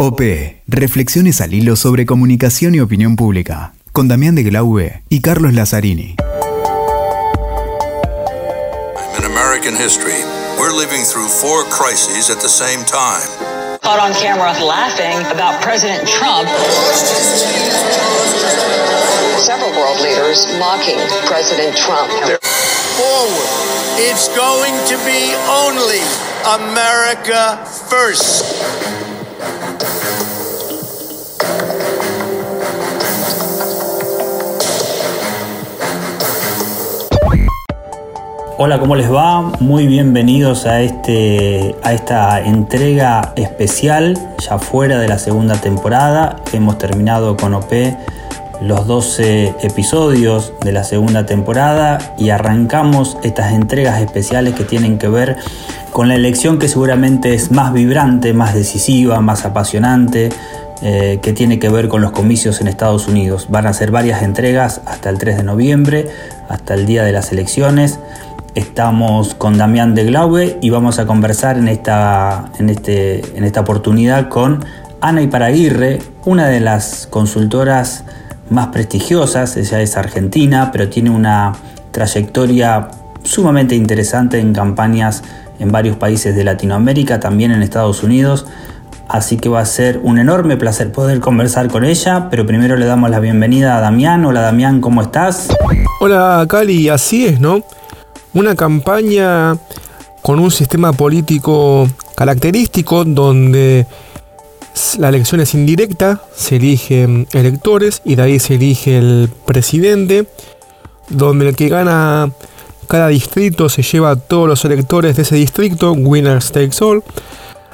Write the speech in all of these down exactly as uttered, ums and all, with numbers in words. O P, reflexiones al hilo sobre comunicación y opinión pública, con Damián de Glaube y Carlos Lazzarini. In American history, we're living through four crises at the same time. Caught on camera laughing about President Trump. Several world leaders mocking President Trump. Forward, it's going to be only America first. Hola, ¿cómo les va? Muy bienvenidos a, este, a esta entrega especial, ya fuera de la segunda temporada. Hemos terminado con O P los doce episodios de la segunda temporada y arrancamos estas entregas especiales que tienen que ver con la elección que seguramente es más vibrante, más decisiva, más apasionante, eh, que tiene que ver con los comicios en Estados Unidos. Van a ser varias entregas hasta el tres de noviembre, hasta el día de las elecciones. Estamos con Damián de Glaube y vamos a conversar en esta, en este, en esta oportunidad con Ana Iparaguirre, una de las consultoras más prestigiosas. Ella es argentina, pero tiene una trayectoria sumamente interesante en campañas en varios países de Latinoamérica, también en Estados Unidos. Así que va a ser un enorme placer poder conversar con ella, pero primero le damos la bienvenida a Damián. Hola Damián, ¿cómo estás? Hola Cali, así es, ¿no? Una campaña con un sistema político característico donde la elección es indirecta, se eligen electores y de ahí se elige el presidente, donde el que gana cada distrito se lleva a todos los electores de ese distrito, winner takes all.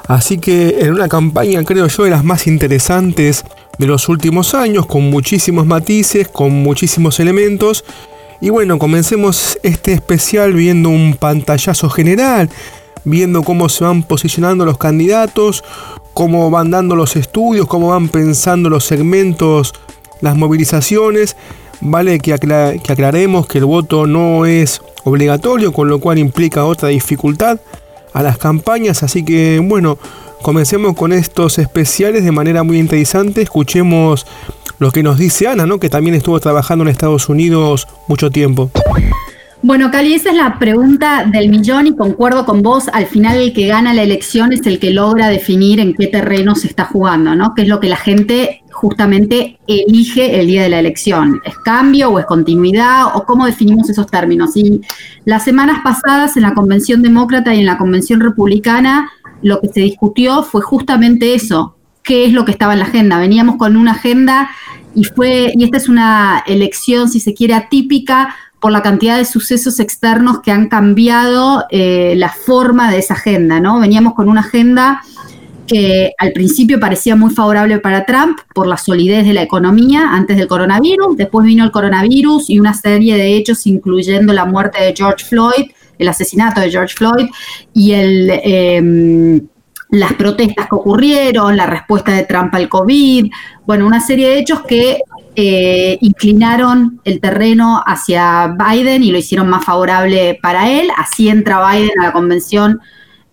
Así que en una campaña, creo yo, de las más interesantes de los últimos años, con muchísimos matices, con muchísimos elementos. Y bueno, comencemos este especial viendo un pantallazo general, viendo cómo se van posicionando los candidatos, cómo van dando los estudios, cómo van pensando los segmentos, las movilizaciones. Vale que, acla- que aclaremos que el voto no es obligatorio, con lo cual implica otra dificultad a las campañas. Así que bueno, comencemos con estos especiales de manera muy interesante. Escuchemos lo que nos dice Ana, ¿no? Que también estuvo trabajando en Estados Unidos mucho tiempo. Bueno, Cali, esa es la pregunta del millón y concuerdo con vos. Al final el que gana la elección es el que logra definir en qué terreno se está jugando, ¿no? Qué es lo que la gente justamente elige el día de la elección. ¿Es cambio o es continuidad? ¿O cómo definimos esos términos? Y las semanas pasadas en la Convención Demócrata y en la Convención Republicana lo que se discutió fue justamente eso. Qué es lo que estaba en la agenda. Veníamos con una agenda y fue, y esta es una elección, si se quiere, atípica por la cantidad de sucesos externos que han cambiado eh, la forma de esa agenda, ¿no? Veníamos con una agenda que al principio parecía muy favorable para Trump por la solidez de la economía antes del coronavirus, después vino el coronavirus y una serie de hechos incluyendo la muerte de George Floyd, el asesinato de George Floyd y el... Eh, las protestas que ocurrieron, la respuesta de Trump al COVID, bueno, una serie de hechos que eh, inclinaron el terreno hacia Biden y lo hicieron más favorable para él. Así entra Biden a la convención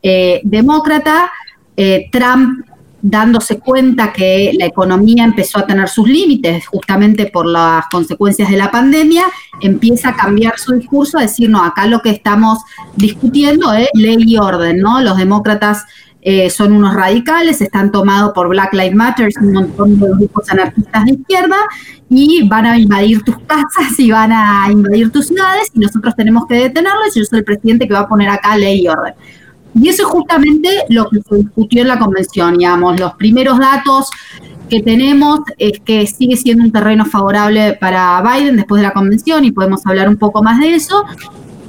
eh, demócrata. Eh, Trump, dándose cuenta que la economía empezó a tener sus límites justamente por las consecuencias de la pandemia, empieza a cambiar su discurso, a decir, no, acá lo que estamos discutiendo es ley y orden, ¿no? Los demócratas Eh, son unos radicales, están tomados por Black Lives Matter, un montón de grupos anarquistas de izquierda, y van a invadir tus casas y van a invadir tus ciudades, y nosotros tenemos que detenerlos, y yo soy el presidente que va a poner acá ley y orden. Y eso es justamente lo que se discutió en la convención, digamos. Los primeros datos que tenemos es que sigue siendo un terreno favorable para Biden después de la convención, y podemos hablar un poco más de eso.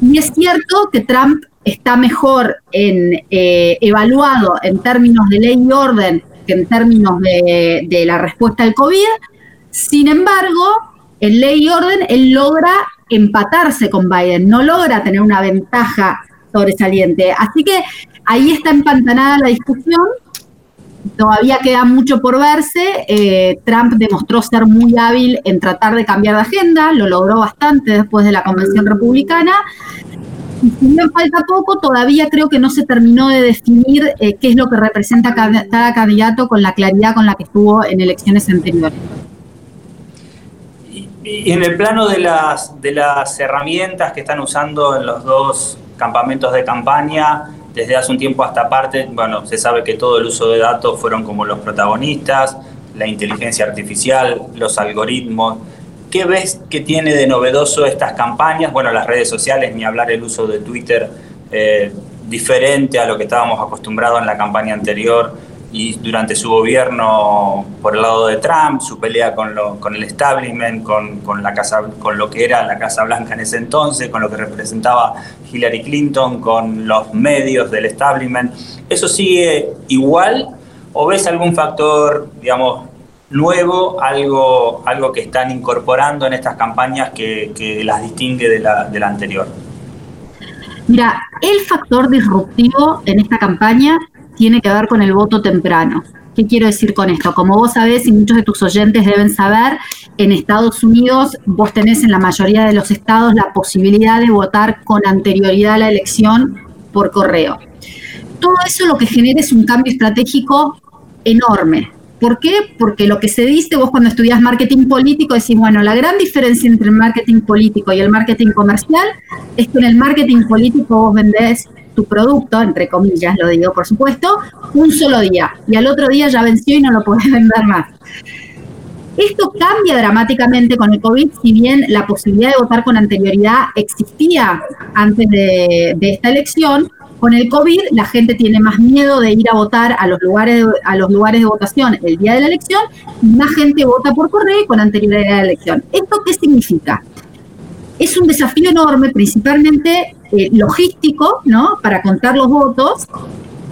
Y es cierto que Trump está mejor en, eh, evaluado en términos de ley y orden que en términos de, de la respuesta al COVID. Sin embargo, en ley y orden él logra empatarse con Biden, no logra tener una ventaja sobresaliente. Así que ahí está empantanada la discusión. Todavía queda mucho por verse. Eh, Trump demostró ser muy hábil en tratar de cambiar de agenda, lo logró bastante después de la Convención Republicana. Y si bien falta poco, todavía creo que no se terminó de definir eh, qué es lo que representa cada, cada candidato con la claridad con la que estuvo en elecciones anteriores. Y, y en el plano de las, de las herramientas que están usando en los dos campamentos de campaña, desde hace un tiempo hasta parte, bueno, se sabe que todo el uso de datos fueron como los protagonistas, la inteligencia artificial, los algoritmos. ¿Qué ves que tiene de novedoso estas campañas? Bueno, las redes sociales, ni hablar el uso de Twitter, eh, diferente a lo que estábamos acostumbrados en la campaña anterior y durante su gobierno por el lado de Trump, su pelea con, lo, con el establishment, con, con, la casa, con lo que era la Casa Blanca en ese entonces, con lo que representaba Hillary Clinton, con los medios del establishment. ¿Eso sigue igual o ves algún factor, digamos, nuevo, algo, algo que están incorporando en estas campañas que, que las distingue de la, de la anterior? Mira, el factor disruptivo en esta campaña tiene que ver con el voto temprano. ¿Qué quiero decir con esto? Como vos sabés y muchos de tus oyentes deben saber, en Estados Unidos vos tenés en la mayoría de los estados la posibilidad de votar con anterioridad a la elección por correo. Todo eso lo que genera es un cambio estratégico enorme. ¿Por qué? Porque lo que se dice, vos cuando estudias marketing político decís, bueno, la gran diferencia entre el marketing político y el marketing comercial es que en el marketing político vos vendés tu producto, entre comillas lo digo por supuesto, un solo día y al otro día ya venció y no lo podés vender más. Esto cambia dramáticamente con el COVID, si bien la posibilidad de votar con anterioridad existía antes de, de esta elección. Con el COVID la gente tiene más miedo de ir a votar a los lugares de, a los lugares de votación el día de la elección, y más gente vota por correo y con anterioridad a la elección. ¿Esto qué significa? Es un desafío enorme, principalmente eh, logístico, ¿no? Para contar los votos.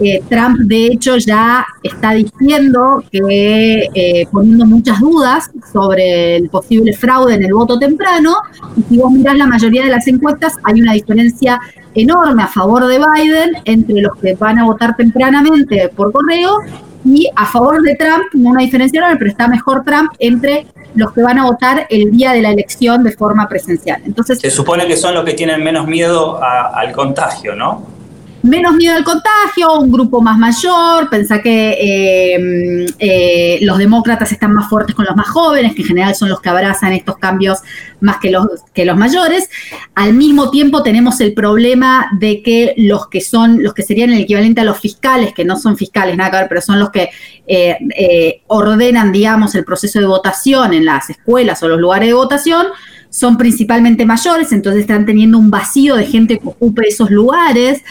Eh, Trump, de hecho, ya está diciendo que, eh, poniendo muchas dudas sobre el posible fraude en el voto temprano, y si vos mirás la mayoría de las encuestas, hay una diferencia enorme a favor de Biden entre los que van a votar tempranamente por correo y a favor de Trump, no una diferencia enorme, pero está mejor Trump entre los que van a votar el día de la elección de forma presencial. Entonces, se supone que son los que tienen menos miedo a, al contagio, ¿no? Menos miedo al contagio, un grupo más mayor, pensá que eh, eh, los demócratas están más fuertes con los más jóvenes, que en general son los que abrazan estos cambios más que los, que los mayores. Al mismo tiempo tenemos el problema de que los que son, los que serían el equivalente a los fiscales, que no son fiscales, nada que ver, pero son los que eh, eh, ordenan, digamos, el proceso de votación en las escuelas o los lugares de votación, son principalmente mayores, entonces están teniendo un vacío de gente que ocupe esos lugares,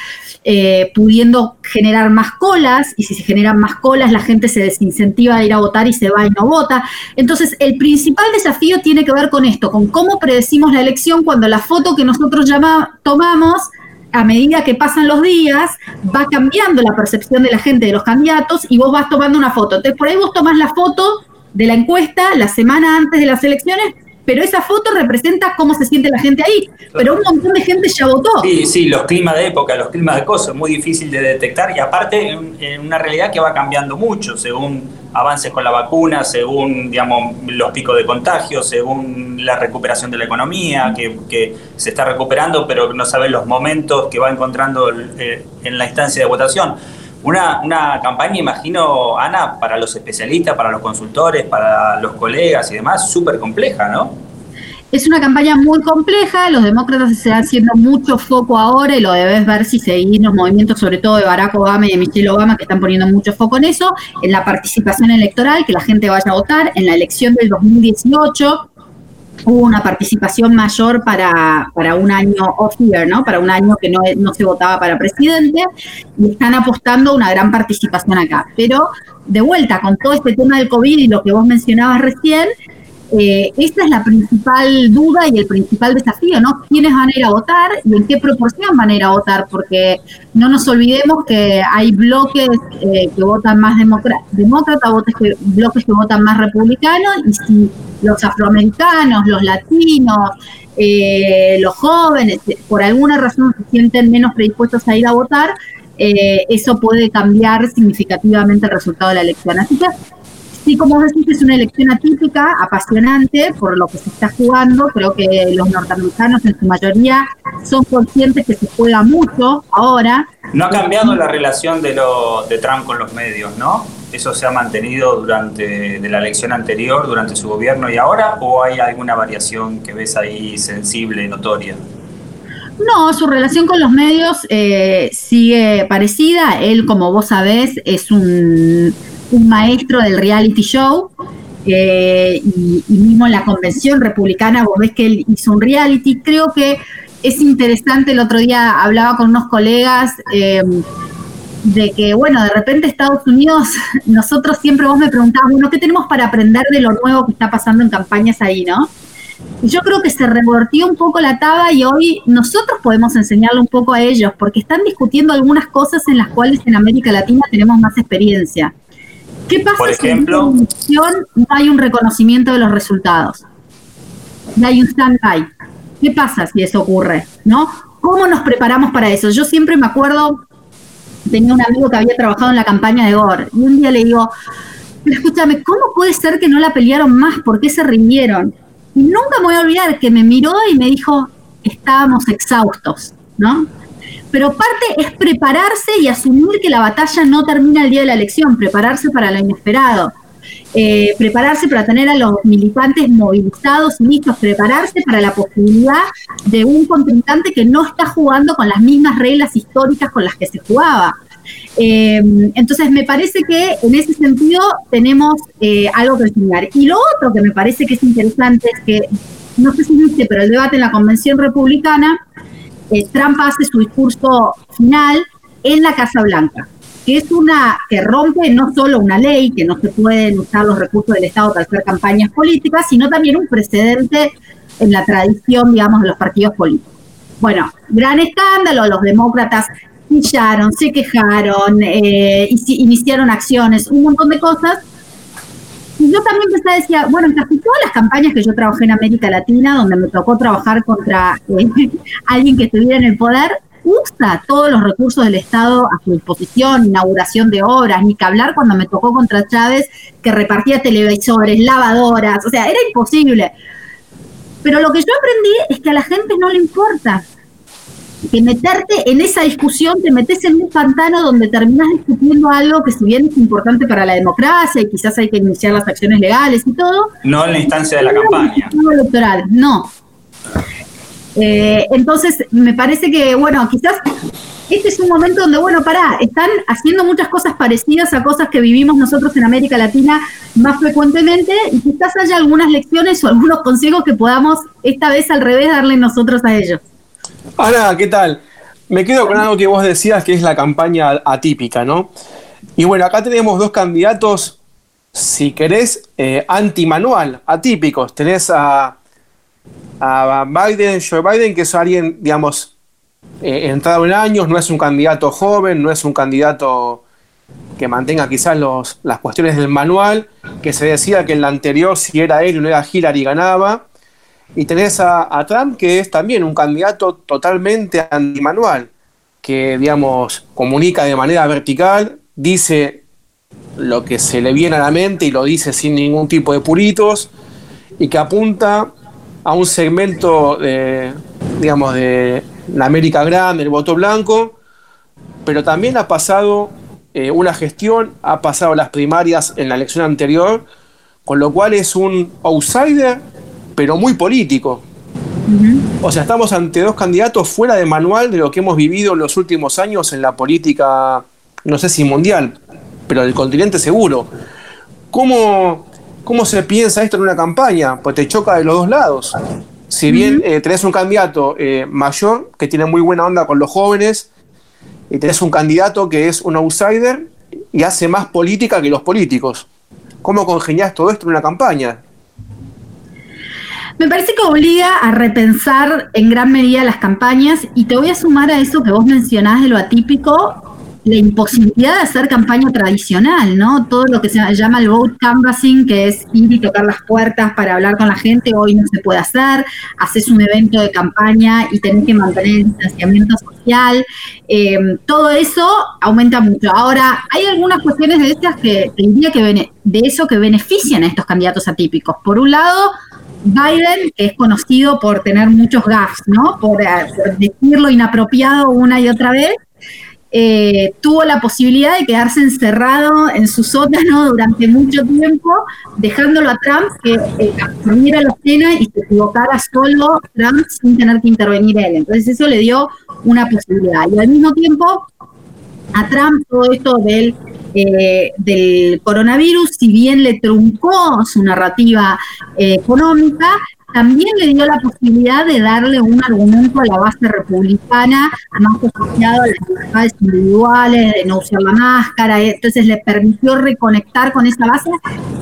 eh, pudiendo generar más colas, y si se generan más colas, la gente se desincentiva de ir a votar y se va y no vota. Entonces, el principal desafío tiene que ver con esto, con cómo predecimos la elección cuando la foto que nosotros llama, tomamos, a medida que pasan los días, va cambiando la percepción de la gente de los candidatos y vos vas tomando una foto. Entonces, por ahí vos tomás la foto de la encuesta la semana antes de las elecciones, pero esa foto representa cómo se siente la gente ahí. Pero un montón de gente ya votó. Sí, sí, los climas de época, los climas de cosas, muy difícil de detectar. Y aparte, en una realidad que va cambiando mucho, según avances con la vacuna, según, digamos, los picos de contagio, según la recuperación de la economía, que, que se está recuperando, pero no sabe los momentos que va encontrando eh, en la instancia de votación. Una, una campaña, imagino, Ana, para los especialistas, para los consultores, para los colegas y demás, súper compleja, ¿no? Es una campaña muy compleja, los demócratas están haciendo mucho foco ahora y lo debes ver si seguís los movimientos, sobre todo de Barack Obama y de Michelle Obama, que están poniendo mucho foco en eso, en la participación electoral, que la gente vaya a votar. En la elección del dos mil dieciocho hubo una participación mayor para, para un año off year, ¿no? Para un año que no, no se votaba para presidente, y están apostando una gran participación acá. Pero, de vuelta, con todo este tema del COVID y lo que vos mencionabas recién, eh, esa es la principal duda y el principal desafío, ¿no? ¿Quiénes van a ir a votar y en qué proporción van a ir a votar? Porque no nos olvidemos que hay bloques eh, que votan más demócrata, demócrata, bloques que, bloques que votan más republicanos, y si los afroamericanos, los latinos, eh, los jóvenes, por alguna razón se sienten menos predispuestos a ir a votar, eh, eso puede cambiar significativamente el resultado de la elección. Así que sí, como decís, es una elección atípica, apasionante por lo que se está jugando. Creo que los norteamericanos en su mayoría son conscientes que se juega mucho ahora. No ha cambiado la relación de, lo, de Trump con los medios, ¿no? ¿Eso se ha mantenido durante de la elección anterior, durante su gobierno y ahora? ¿O hay alguna variación que ves ahí sensible, notoria? No, su relación con los medios eh, sigue parecida. Él, como vos sabés, es un, un maestro del reality show. Eh, y, y mismo en la convención republicana vos ves que él hizo un reality. Creo que es interesante, el otro día hablaba con unos colegas eh, de que, bueno, de repente Estados Unidos, nosotros siempre vos me preguntabas, bueno, ¿qué tenemos para aprender de lo nuevo que está pasando en campañas ahí, no? Y yo creo que se revoltió un poco la taba y hoy nosotros podemos enseñarle un poco a ellos, porque están discutiendo algunas cosas en las cuales en América Latina tenemos más experiencia. ¿Qué pasa por ejemplo, si en una elección no hay un reconocimiento de los resultados? No hay un stand-by. ¿Qué pasa si eso ocurre? ¿No? ¿Cómo nos preparamos para eso? Yo siempre me acuerdo, tenía un amigo que había trabajado en la campaña de Gore, y un día le digo, pero escúchame, ¿cómo puede ser que no la pelearon más? ¿Por qué se rindieron? Y nunca me voy a olvidar que me miró y me dijo, estábamos exhaustos, ¿no? Pero parte es prepararse y asumir que la batalla no termina el día de la elección, prepararse para lo inesperado, eh, prepararse para tener a los militantes movilizados y listos, prepararse para la posibilidad de un contrincante que no está jugando con las mismas reglas históricas con las que se jugaba. Eh, entonces me parece que en ese sentido tenemos eh, algo que enseñar. Y lo otro que me parece que es interesante es que, no sé si viste, pero el debate en la Convención Republicana, eh, Trump hace su discurso final en la Casa Blanca, que es una que rompe no solo una ley, que no se pueden usar los recursos del Estado para hacer campañas políticas, sino también un precedente en la tradición, digamos, de los partidos políticos. Bueno, gran escándalo, los demócratas pillaron, se quejaron, eh, iniciaron acciones, un montón de cosas. Y yo también pensaba, decía, bueno, en casi todas las campañas que yo trabajé en América Latina, donde me tocó trabajar contra eh, alguien que estuviera en el poder, usa todos los recursos del Estado a su disposición, inauguración de obras, ni que hablar cuando me tocó contra Chávez, que repartía televisores, lavadoras, o sea, era imposible. Pero lo que yo aprendí es que a la gente no le importa. Que meterte en esa discusión, te metes en un pantano donde terminás discutiendo algo que si bien es importante para la democracia y quizás hay que iniciar las acciones legales y todo. No en la instancia de la campaña. No electoral, no. Eh, entonces, me parece que, bueno, quizás este es un momento donde, bueno, pará, están haciendo muchas cosas parecidas a cosas que vivimos nosotros en América Latina más frecuentemente y quizás haya algunas lecciones o algunos consejos que podamos esta vez al revés darle nosotros a ellos. Ana, ¿qué tal? Me quedo con algo que vos decías que es la campaña atípica, ¿no? Y bueno, acá tenemos dos candidatos, si querés, eh, antimanual, atípicos. Tenés a, a Biden, Joe Biden, que es alguien, digamos, eh, entrado en años, no es un candidato joven, no es un candidato que mantenga quizás los, las cuestiones del manual, que se decía que en la anterior, si era él o no era Hillary, ganaba. Y tenés a, a Trump, que es también un candidato totalmente antimanual, que, digamos, comunica de manera vertical, dice lo que se le viene a la mente y lo dice sin ningún tipo de puritos, y que apunta a un segmento, de, digamos, de la América Grande, el voto blanco, pero también ha pasado eh, una gestión, ha pasado las primarias en la elección anterior, con lo cual es un outsider, pero muy político. Uh-huh. O sea, estamos ante dos candidatos fuera de manual de lo que hemos vivido en los últimos años en la política, no sé si mundial, pero del continente seguro. ¿Cómo, cómo se piensa esto en una campaña? Pues te choca de los dos lados. Si bien uh-huh. eh, tenés un candidato eh, mayor, que tiene muy buena onda con los jóvenes, y tenés un candidato que es un outsider y hace más política que los políticos. ¿Cómo congeniás todo esto en una campaña? Me parece que obliga a repensar en gran medida las campañas y te voy a sumar a eso que vos mencionás de lo atípico la imposibilidad de hacer campaña tradicional, ¿no? Todo lo que se llama el vote canvassing, que es ir y tocar las puertas para hablar con la gente, hoy no se puede hacer. Haces un evento de campaña y tenés que mantener el distanciamiento social. Eh, todo eso aumenta mucho. Ahora, hay algunas cuestiones de estas que te diría que bene- de eso que benefician a estos candidatos atípicos. Por un lado, Biden, que es conocido por tener muchos gaffes, ¿no? Por, por decir lo inapropiado una y otra vez, eh, tuvo la posibilidad de quedarse encerrado en su sótano durante mucho tiempo, dejándolo a Trump que eh, asumiera la escena y se equivocara solo Trump sin tener que intervenir él. Entonces eso le dio una posibilidad. Y al mismo tiempo, a Trump todo esto del... Eh, del coronavirus, si bien le truncó su narrativa eh, económica, también le dio la posibilidad de darle un argumento a la base republicana más asociado a las libertades individuales, de no usar la máscara, entonces le permitió reconectar con esa base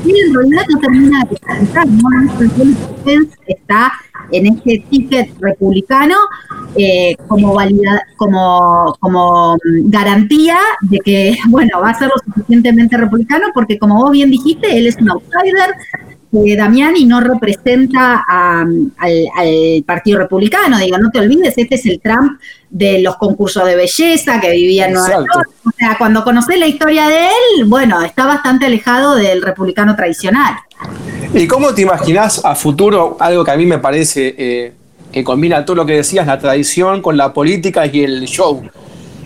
y en realidad no termina de descansar, ¿no? Está en este ticket republicano eh, como, valida, como, como garantía de que, bueno, va a ser lo suficientemente republicano porque, como vos bien dijiste, él es un outsider, eh, Damián, y no representa a, al, al Partido Republicano. Digo, no te olvides, este es el Trump de los concursos de belleza que vivía en Nueva York. O sea, cuando conocés la historia de él, bueno, está bastante alejado del republicano tradicional. ¿Y cómo te imaginás a futuro algo que a mí me parece eh, que combina todo lo que decías, la tradición con la política y el show?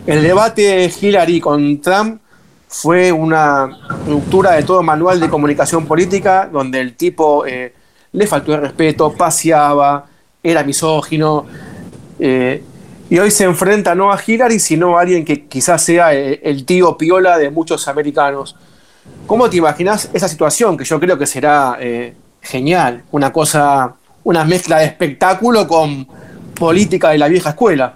El debate Hillary con Trump fue una ruptura de todo manual de comunicación política donde el tipo eh, le faltó el respeto, paseaba, era misógino eh, y hoy se enfrenta no a Hillary sino a alguien que quizás sea el, el tío piola de muchos americanos. ¿Cómo te imaginas esa situación? Que yo creo que será eh, genial, una cosa, una mezcla de espectáculo con política de la vieja escuela.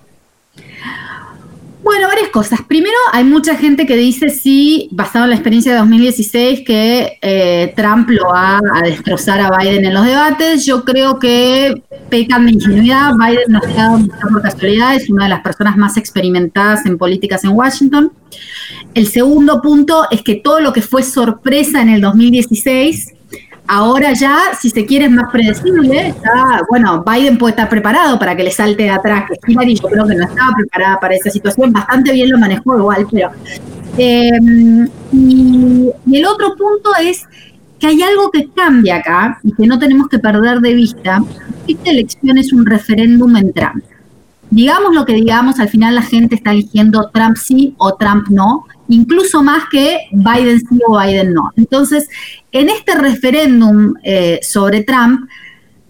Bueno, varias cosas. Primero, hay mucha gente que dice, sí, basado en la experiencia de dos mil dieciséis, que eh, Trump lo va a destrozar a Biden en los debates. Yo creo que pecan de ingenuidad. Biden no está por casualidad, es una de las personas más experimentadas en políticas en Washington. El segundo punto es que todo lo que fue sorpresa en el dos mil dieciséis... ahora ya, si se quiere, es más predecible. Está, bueno, Biden puede estar preparado para que le salte de atrás, que Hillary yo creo que no estaba preparada para esa situación, bastante bien lo manejó igual, pero... Eh, y, y el otro punto es que hay algo que cambia acá, y que no tenemos que perder de vista. Esta elección es un referéndum en Trump. Digamos lo que digamos, al final la gente está eligiendo Trump sí o Trump no, incluso más que Biden sí o Biden no. Entonces, en este referéndum eh, sobre Trump,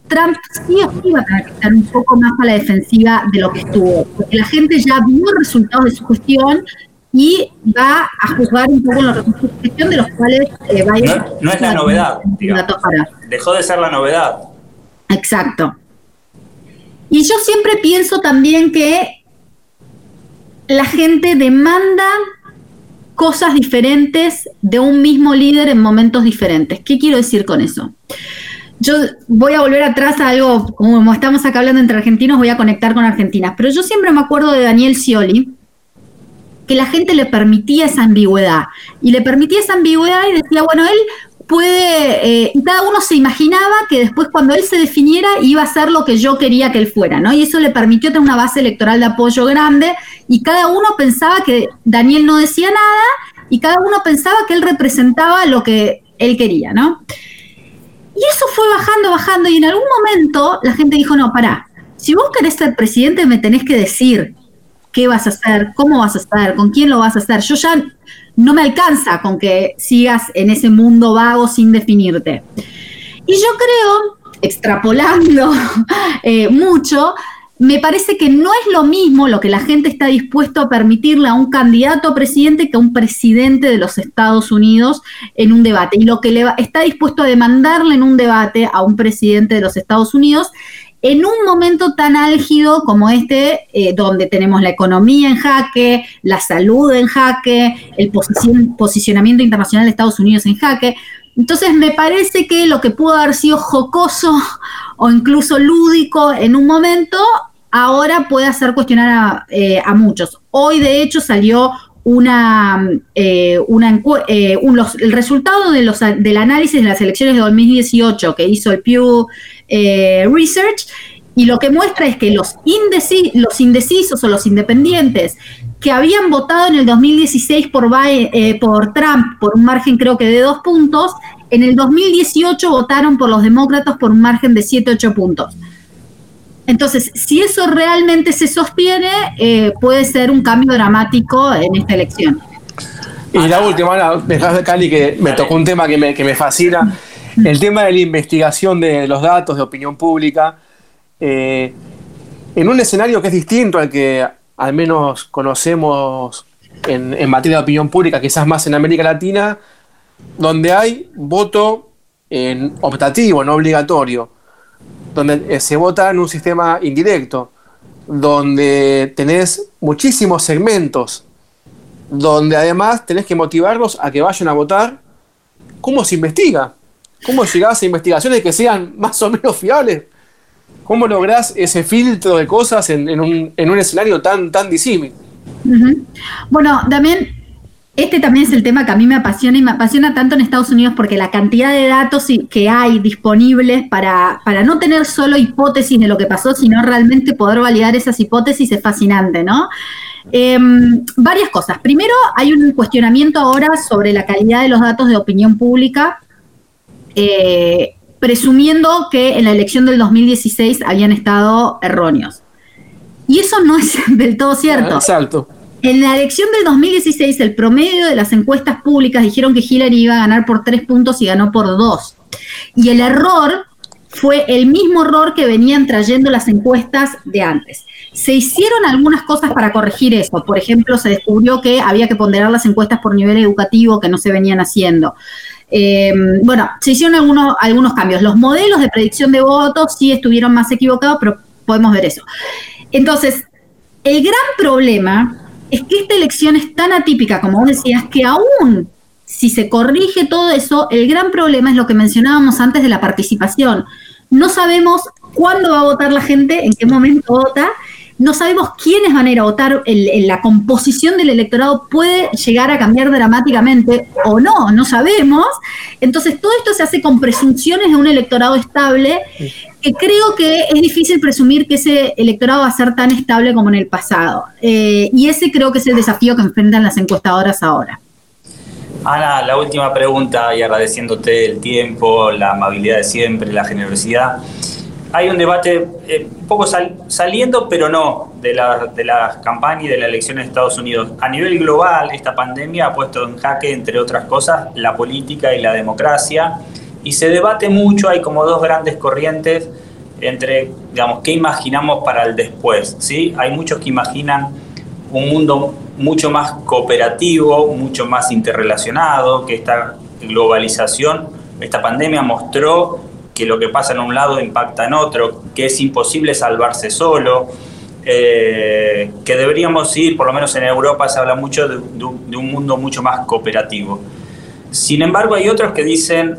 Trump sí o sí va a tener que estar un poco más a la defensiva de lo que estuvo, porque la gente ya vio resultados de su gestión y va a juzgar un poco los resultados de su gestión, de los cuales eh, Biden... No, no es la novedad, digamos. Dejó de ser la novedad. Exacto. Y yo siempre pienso también que la gente demanda cosas diferentes de un mismo líder en momentos diferentes. ¿Qué quiero decir con eso? Yo voy a volver atrás a algo, como estamos acá hablando entre argentinos, voy a conectar con argentinas, pero yo siempre me acuerdo de Daniel Scioli, que la gente le permitía esa ambigüedad, y le permitía esa ambigüedad y decía, bueno, él puede, eh, y cada uno se imaginaba que después cuando él se definiera iba a ser lo que yo quería que él fuera, ¿no? Y eso le permitió tener una base electoral de apoyo grande, y cada uno pensaba que Daniel no decía nada y cada uno pensaba que él representaba lo que él quería, ¿no? Y eso fue bajando, bajando, y en algún momento la gente dijo, no, pará, si vos querés ser presidente me tenés que decir qué vas a hacer, cómo vas a hacer, con quién lo vas a hacer. Yo ya no me alcanza con que sigas en ese mundo vago sin definirte. Y yo creo, extrapolando eh, mucho, me parece que no es lo mismo lo que la gente está dispuesto a permitirle a un candidato a presidente que a un presidente de los Estados Unidos en un debate. Y lo que le está dispuesto a demandarle en un debate a un presidente de los Estados Unidos en un momento tan álgido como este, eh, donde tenemos la economía en jaque, la salud en jaque, el posicion- posicionamiento internacional de Estados Unidos en jaque. Entonces me parece que lo que pudo haber sido jocoso o incluso lúdico en un momento, ahora puede hacer cuestionar a, eh, a muchos. Hoy de hecho salió una, eh, una eh, un, los, el resultado de los, del análisis de las elecciones de dos mil dieciocho que hizo el Pew eh, Research, y lo que muestra es que los, indeci- los indecisos o los independientes que habían votado en el dos mil dieciséis por, Biden, eh, por Trump por un margen creo que de dos puntos, en el dos mil dieciocho votaron por los demócratas por un margen de siete ocho puntos. Entonces, si eso realmente se sostiene, eh, puede ser un cambio dramático en esta elección. Y la última, Ana, me dejaste, Cali, que me tocó un tema que me, que me fascina, el tema de la investigación de los datos de opinión pública. Eh, en un escenario que es distinto al que al menos conocemos en, en materia de opinión pública, quizás más en América Latina, donde hay voto eh, optativo, no obligatorio, donde eh, se vota en un sistema indirecto, donde tenés muchísimos segmentos, donde además tenés que motivarlos a que vayan a votar. ¿Cómo se investiga? ¿Cómo llegás a investigaciones que sean más o menos fiables? ¿Cómo lográs ese filtro de cosas en, en, un, en un escenario tan, tan disímil? Uh-huh. Bueno, también, este también es el tema que a mí me apasiona, y me apasiona tanto en Estados Unidos porque la cantidad de datos que hay disponibles para, para no tener solo hipótesis de lo que pasó, sino realmente poder validar esas hipótesis es fascinante, ¿no? Eh, varias cosas. Primero, hay un cuestionamiento ahora sobre la calidad de los datos de opinión pública, eh, presumiendo que en la elección del dos mil dieciséis habían estado erróneos. Y eso no es del todo cierto. Exacto. En la elección del dos mil dieciséis, el promedio de las encuestas públicas dijeron que Hillary iba a ganar por tres puntos y ganó por dos. Y el error fue el mismo error que venían trayendo las encuestas de antes. Se hicieron algunas cosas para corregir eso. Por ejemplo, se descubrió que había que ponderar las encuestas por nivel educativo, que no se venían haciendo. Eh, bueno, se hicieron algunos, algunos cambios. Los modelos de predicción de votos sí estuvieron más equivocados, pero podemos ver eso. Entonces, el gran problema es que esta elección es tan atípica, como vos decías, que aún si se corrige todo eso, el gran problema es lo que mencionábamos antes de la participación. No sabemos cuándo va a votar la gente, en qué momento vota, no sabemos quiénes van a ir a votar, el, el, la composición del electorado puede llegar a cambiar dramáticamente o no, no sabemos. Entonces todo esto se hace con presunciones de un electorado estable, que creo que es difícil presumir que ese electorado va a ser tan estable como en el pasado. Eh, y ese creo que es el desafío que enfrentan las encuestadoras ahora. Ana, la última pregunta, y agradeciéndote el tiempo, la amabilidad de siempre, la generosidad. Hay un debate eh, un poco sal, saliendo, pero no, de la, de la campaña y de la elección en Estados Unidos. A nivel global, esta pandemia ha puesto en jaque, entre otras cosas, la política y la democracia. Y se debate mucho, hay como dos grandes corrientes entre, digamos, qué imaginamos para el después, ¿sí? Hay muchos que imaginan un mundo mucho más cooperativo, mucho más interrelacionado, que esta globalización, esta pandemia mostró que lo que pasa en un lado impacta en otro, que es imposible salvarse solo, eh, que deberíamos ir, por lo menos en Europa se habla mucho de, de, de un mundo mucho más cooperativo. Sin embargo, hay otros que dicen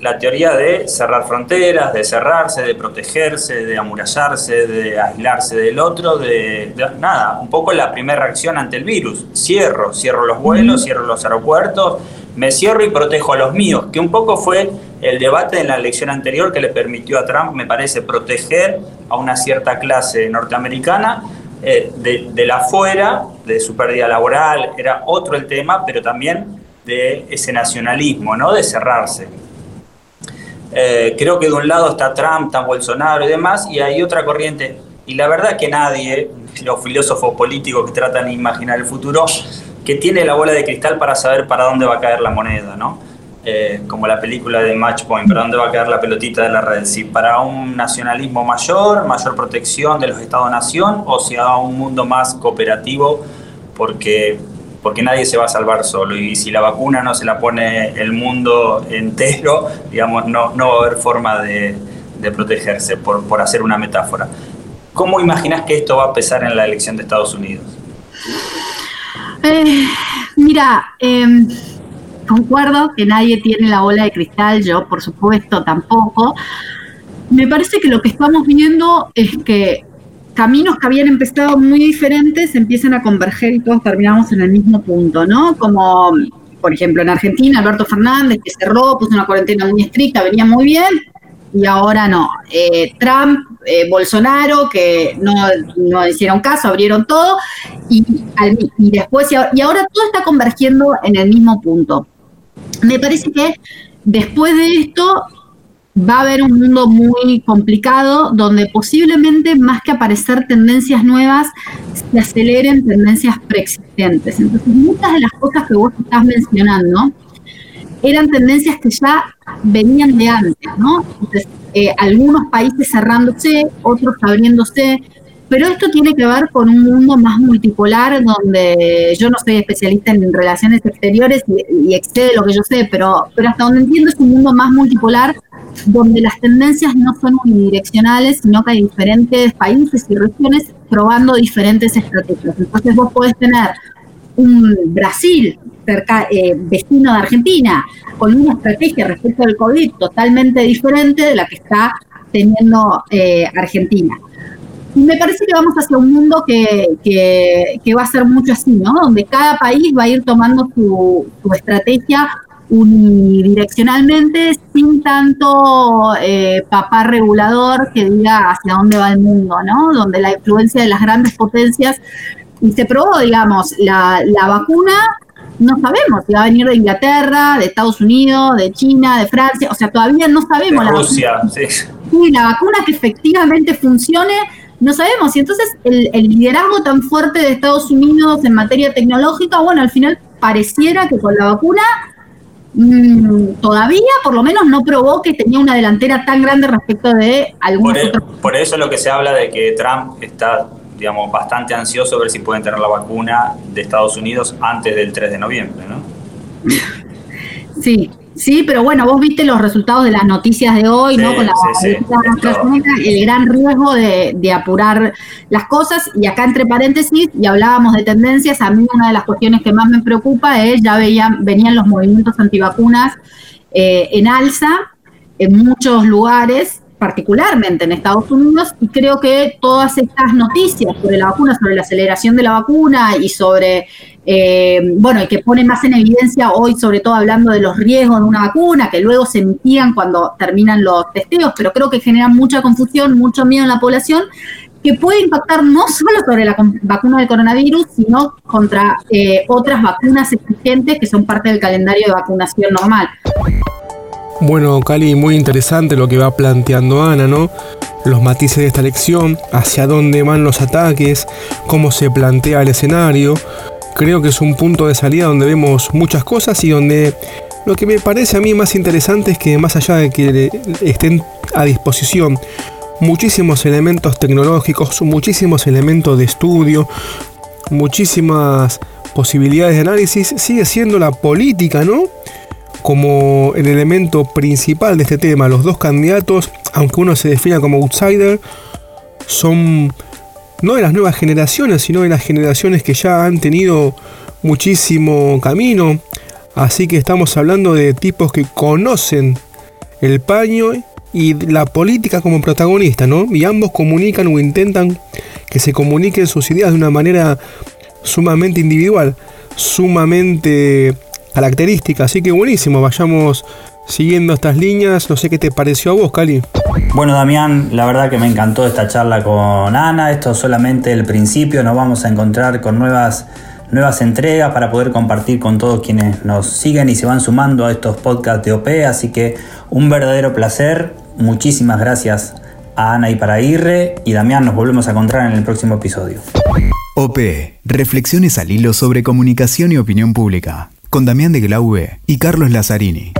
la teoría de cerrar fronteras, de cerrarse, de protegerse, de amurallarse, de aislarse del otro, de, de nada, un poco la primera reacción ante el virus. Cierro, cierro los vuelos, cierro los aeropuertos, me cierro y protejo a los míos, que un poco fue el debate en la elección anterior que le permitió a Trump, me parece, proteger a una cierta clase norteamericana eh, de, de la afuera, de su pérdida laboral, era otro el tema, pero también de ese nacionalismo, ¿no? De cerrarse. Eh, creo que de un lado está Trump, está Bolsonaro y demás, y hay otra corriente. Y la verdad es que nadie, los filósofos políticos que tratan de imaginar el futuro, que tiene la bola de cristal para saber para dónde va a caer la moneda, ¿no? Eh, como la película de Match Point, para dónde va a caer la pelotita de la red, si para un nacionalismo mayor, mayor protección de los Estados-Nación, o si a un mundo más cooperativo, porque, porque nadie se va a salvar solo, y si la vacuna no se la pone el mundo entero, digamos, no, no va a haber forma de, de protegerse, por, por hacer una metáfora. ¿Cómo imaginás que esto va a pesar en la elección de Estados Unidos? Eh, mira, eh, concuerdo que nadie tiene la bola de cristal, yo por supuesto tampoco. Me parece que lo que estamos viendo es que caminos que habían empezado muy diferentes empiezan a converger y todos terminamos en el mismo punto, ¿no? Como, por ejemplo, en Argentina, Alberto Fernández, que cerró, puso una cuarentena muy estricta, venía muy bien, y ahora no. Eh, Trump, eh, Bolsonaro, que no, no hicieron caso, abrieron todo, y, y después, y ahora todo está convergiendo en el mismo punto. Me parece que después de esto va a haber un mundo muy complicado donde posiblemente, más que aparecer tendencias nuevas, se aceleren tendencias preexistentes. Entonces, muchas de las cosas que vos estás mencionando eran tendencias que ya venían de antes, ¿no? Entonces, eh, algunos países cerrándose, otros abriéndose, pero esto tiene que ver con un mundo más multipolar, donde yo no soy especialista en relaciones exteriores y, y excede lo que yo sé, pero, pero hasta donde entiendo es un mundo más multipolar, donde las tendencias no son unidireccionales, sino que hay diferentes países y regiones probando diferentes estrategias. Entonces vos podés tener un Brasil cerca, eh, vecino de Argentina, con una estrategia respecto al COVID totalmente diferente de la que está teniendo eh, Argentina. Y me parece que vamos hacia un mundo que, que, que va a ser mucho así, ¿no? Donde cada país va a ir tomando su, su estrategia unidireccionalmente, sin tanto eh, papá regulador que diga hacia dónde va el mundo, ¿no? Donde la influencia de las grandes potencias, y se probó, digamos, la, la vacuna, no sabemos si va a venir de Inglaterra, de Estados Unidos, de China, de Francia, o sea, todavía no sabemos. De Rusia, la vacuna, sí. Sí, la vacuna que efectivamente funcione, no sabemos. Y entonces el, el liderazgo tan fuerte de Estados Unidos en materia tecnológica, bueno, al final pareciera que con la vacuna todavía por lo menos no probó que tenía una delantera tan grande respecto de algunos por otros. Por eso es lo que se habla de que Trump está, digamos, bastante ansioso a ver si pueden tener la vacuna de Estados Unidos antes del tres de noviembre, ¿no? Sí, sí, pero bueno, vos viste los resultados de las noticias de hoy, sí, ¿no? Con la sí, sí, el gran riesgo de, de apurar las cosas, y acá entre paréntesis, y hablábamos de tendencias, a mí una de las cuestiones que más me preocupa es, ya veían, venían los movimientos antivacunas eh, en alza en muchos lugares, particularmente en Estados Unidos, y creo que todas estas noticias sobre la vacuna, sobre la aceleración de la vacuna y sobre, eh, bueno, y que pone más en evidencia hoy, sobre todo hablando de los riesgos de una vacuna, que luego se mitigan cuando terminan los testeos, pero creo que generan mucha confusión, mucho miedo en la población, que puede impactar no solo sobre la vacuna del coronavirus, sino contra eh, otras vacunas existentes que son parte del calendario de vacunación normal. Bueno, Cali, muy interesante lo que va planteando Ana, ¿no? Los matices de esta elección, hacia dónde van los ataques, cómo se plantea el escenario. Creo que es un punto de salida donde vemos muchas cosas y donde lo que me parece a mí más interesante es que, más allá de que estén a disposición muchísimos elementos tecnológicos, muchísimos elementos de estudio, muchísimas posibilidades de análisis, sigue siendo la política, ¿no?, como el elemento principal de este tema. Los dos candidatos, aunque uno se defina como outsider, son no de las nuevas generaciones, sino de las generaciones que ya han tenido muchísimo camino. Así que estamos hablando de tipos que conocen el paño y la política como protagonista, ¿no? Y ambos comunican o intentan que se comuniquen sus ideas de una manera sumamente individual, sumamente característica, así que buenísimo, vayamos siguiendo estas líneas. No sé qué te pareció a vos, Cali. Bueno, Damián, la verdad que me encantó esta charla con Ana, esto es solamente el principio, nos vamos a encontrar con nuevas, nuevas entregas para poder compartir con todos quienes nos siguen y se van sumando a estos podcasts de O P, así que un verdadero placer, muchísimas gracias a Ana Iparaguirre y Damián, nos volvemos a encontrar en el próximo episodio. O P, reflexiones al hilo sobre comunicación y opinión pública, con Damián de Glaube y Carlos Lazzarini.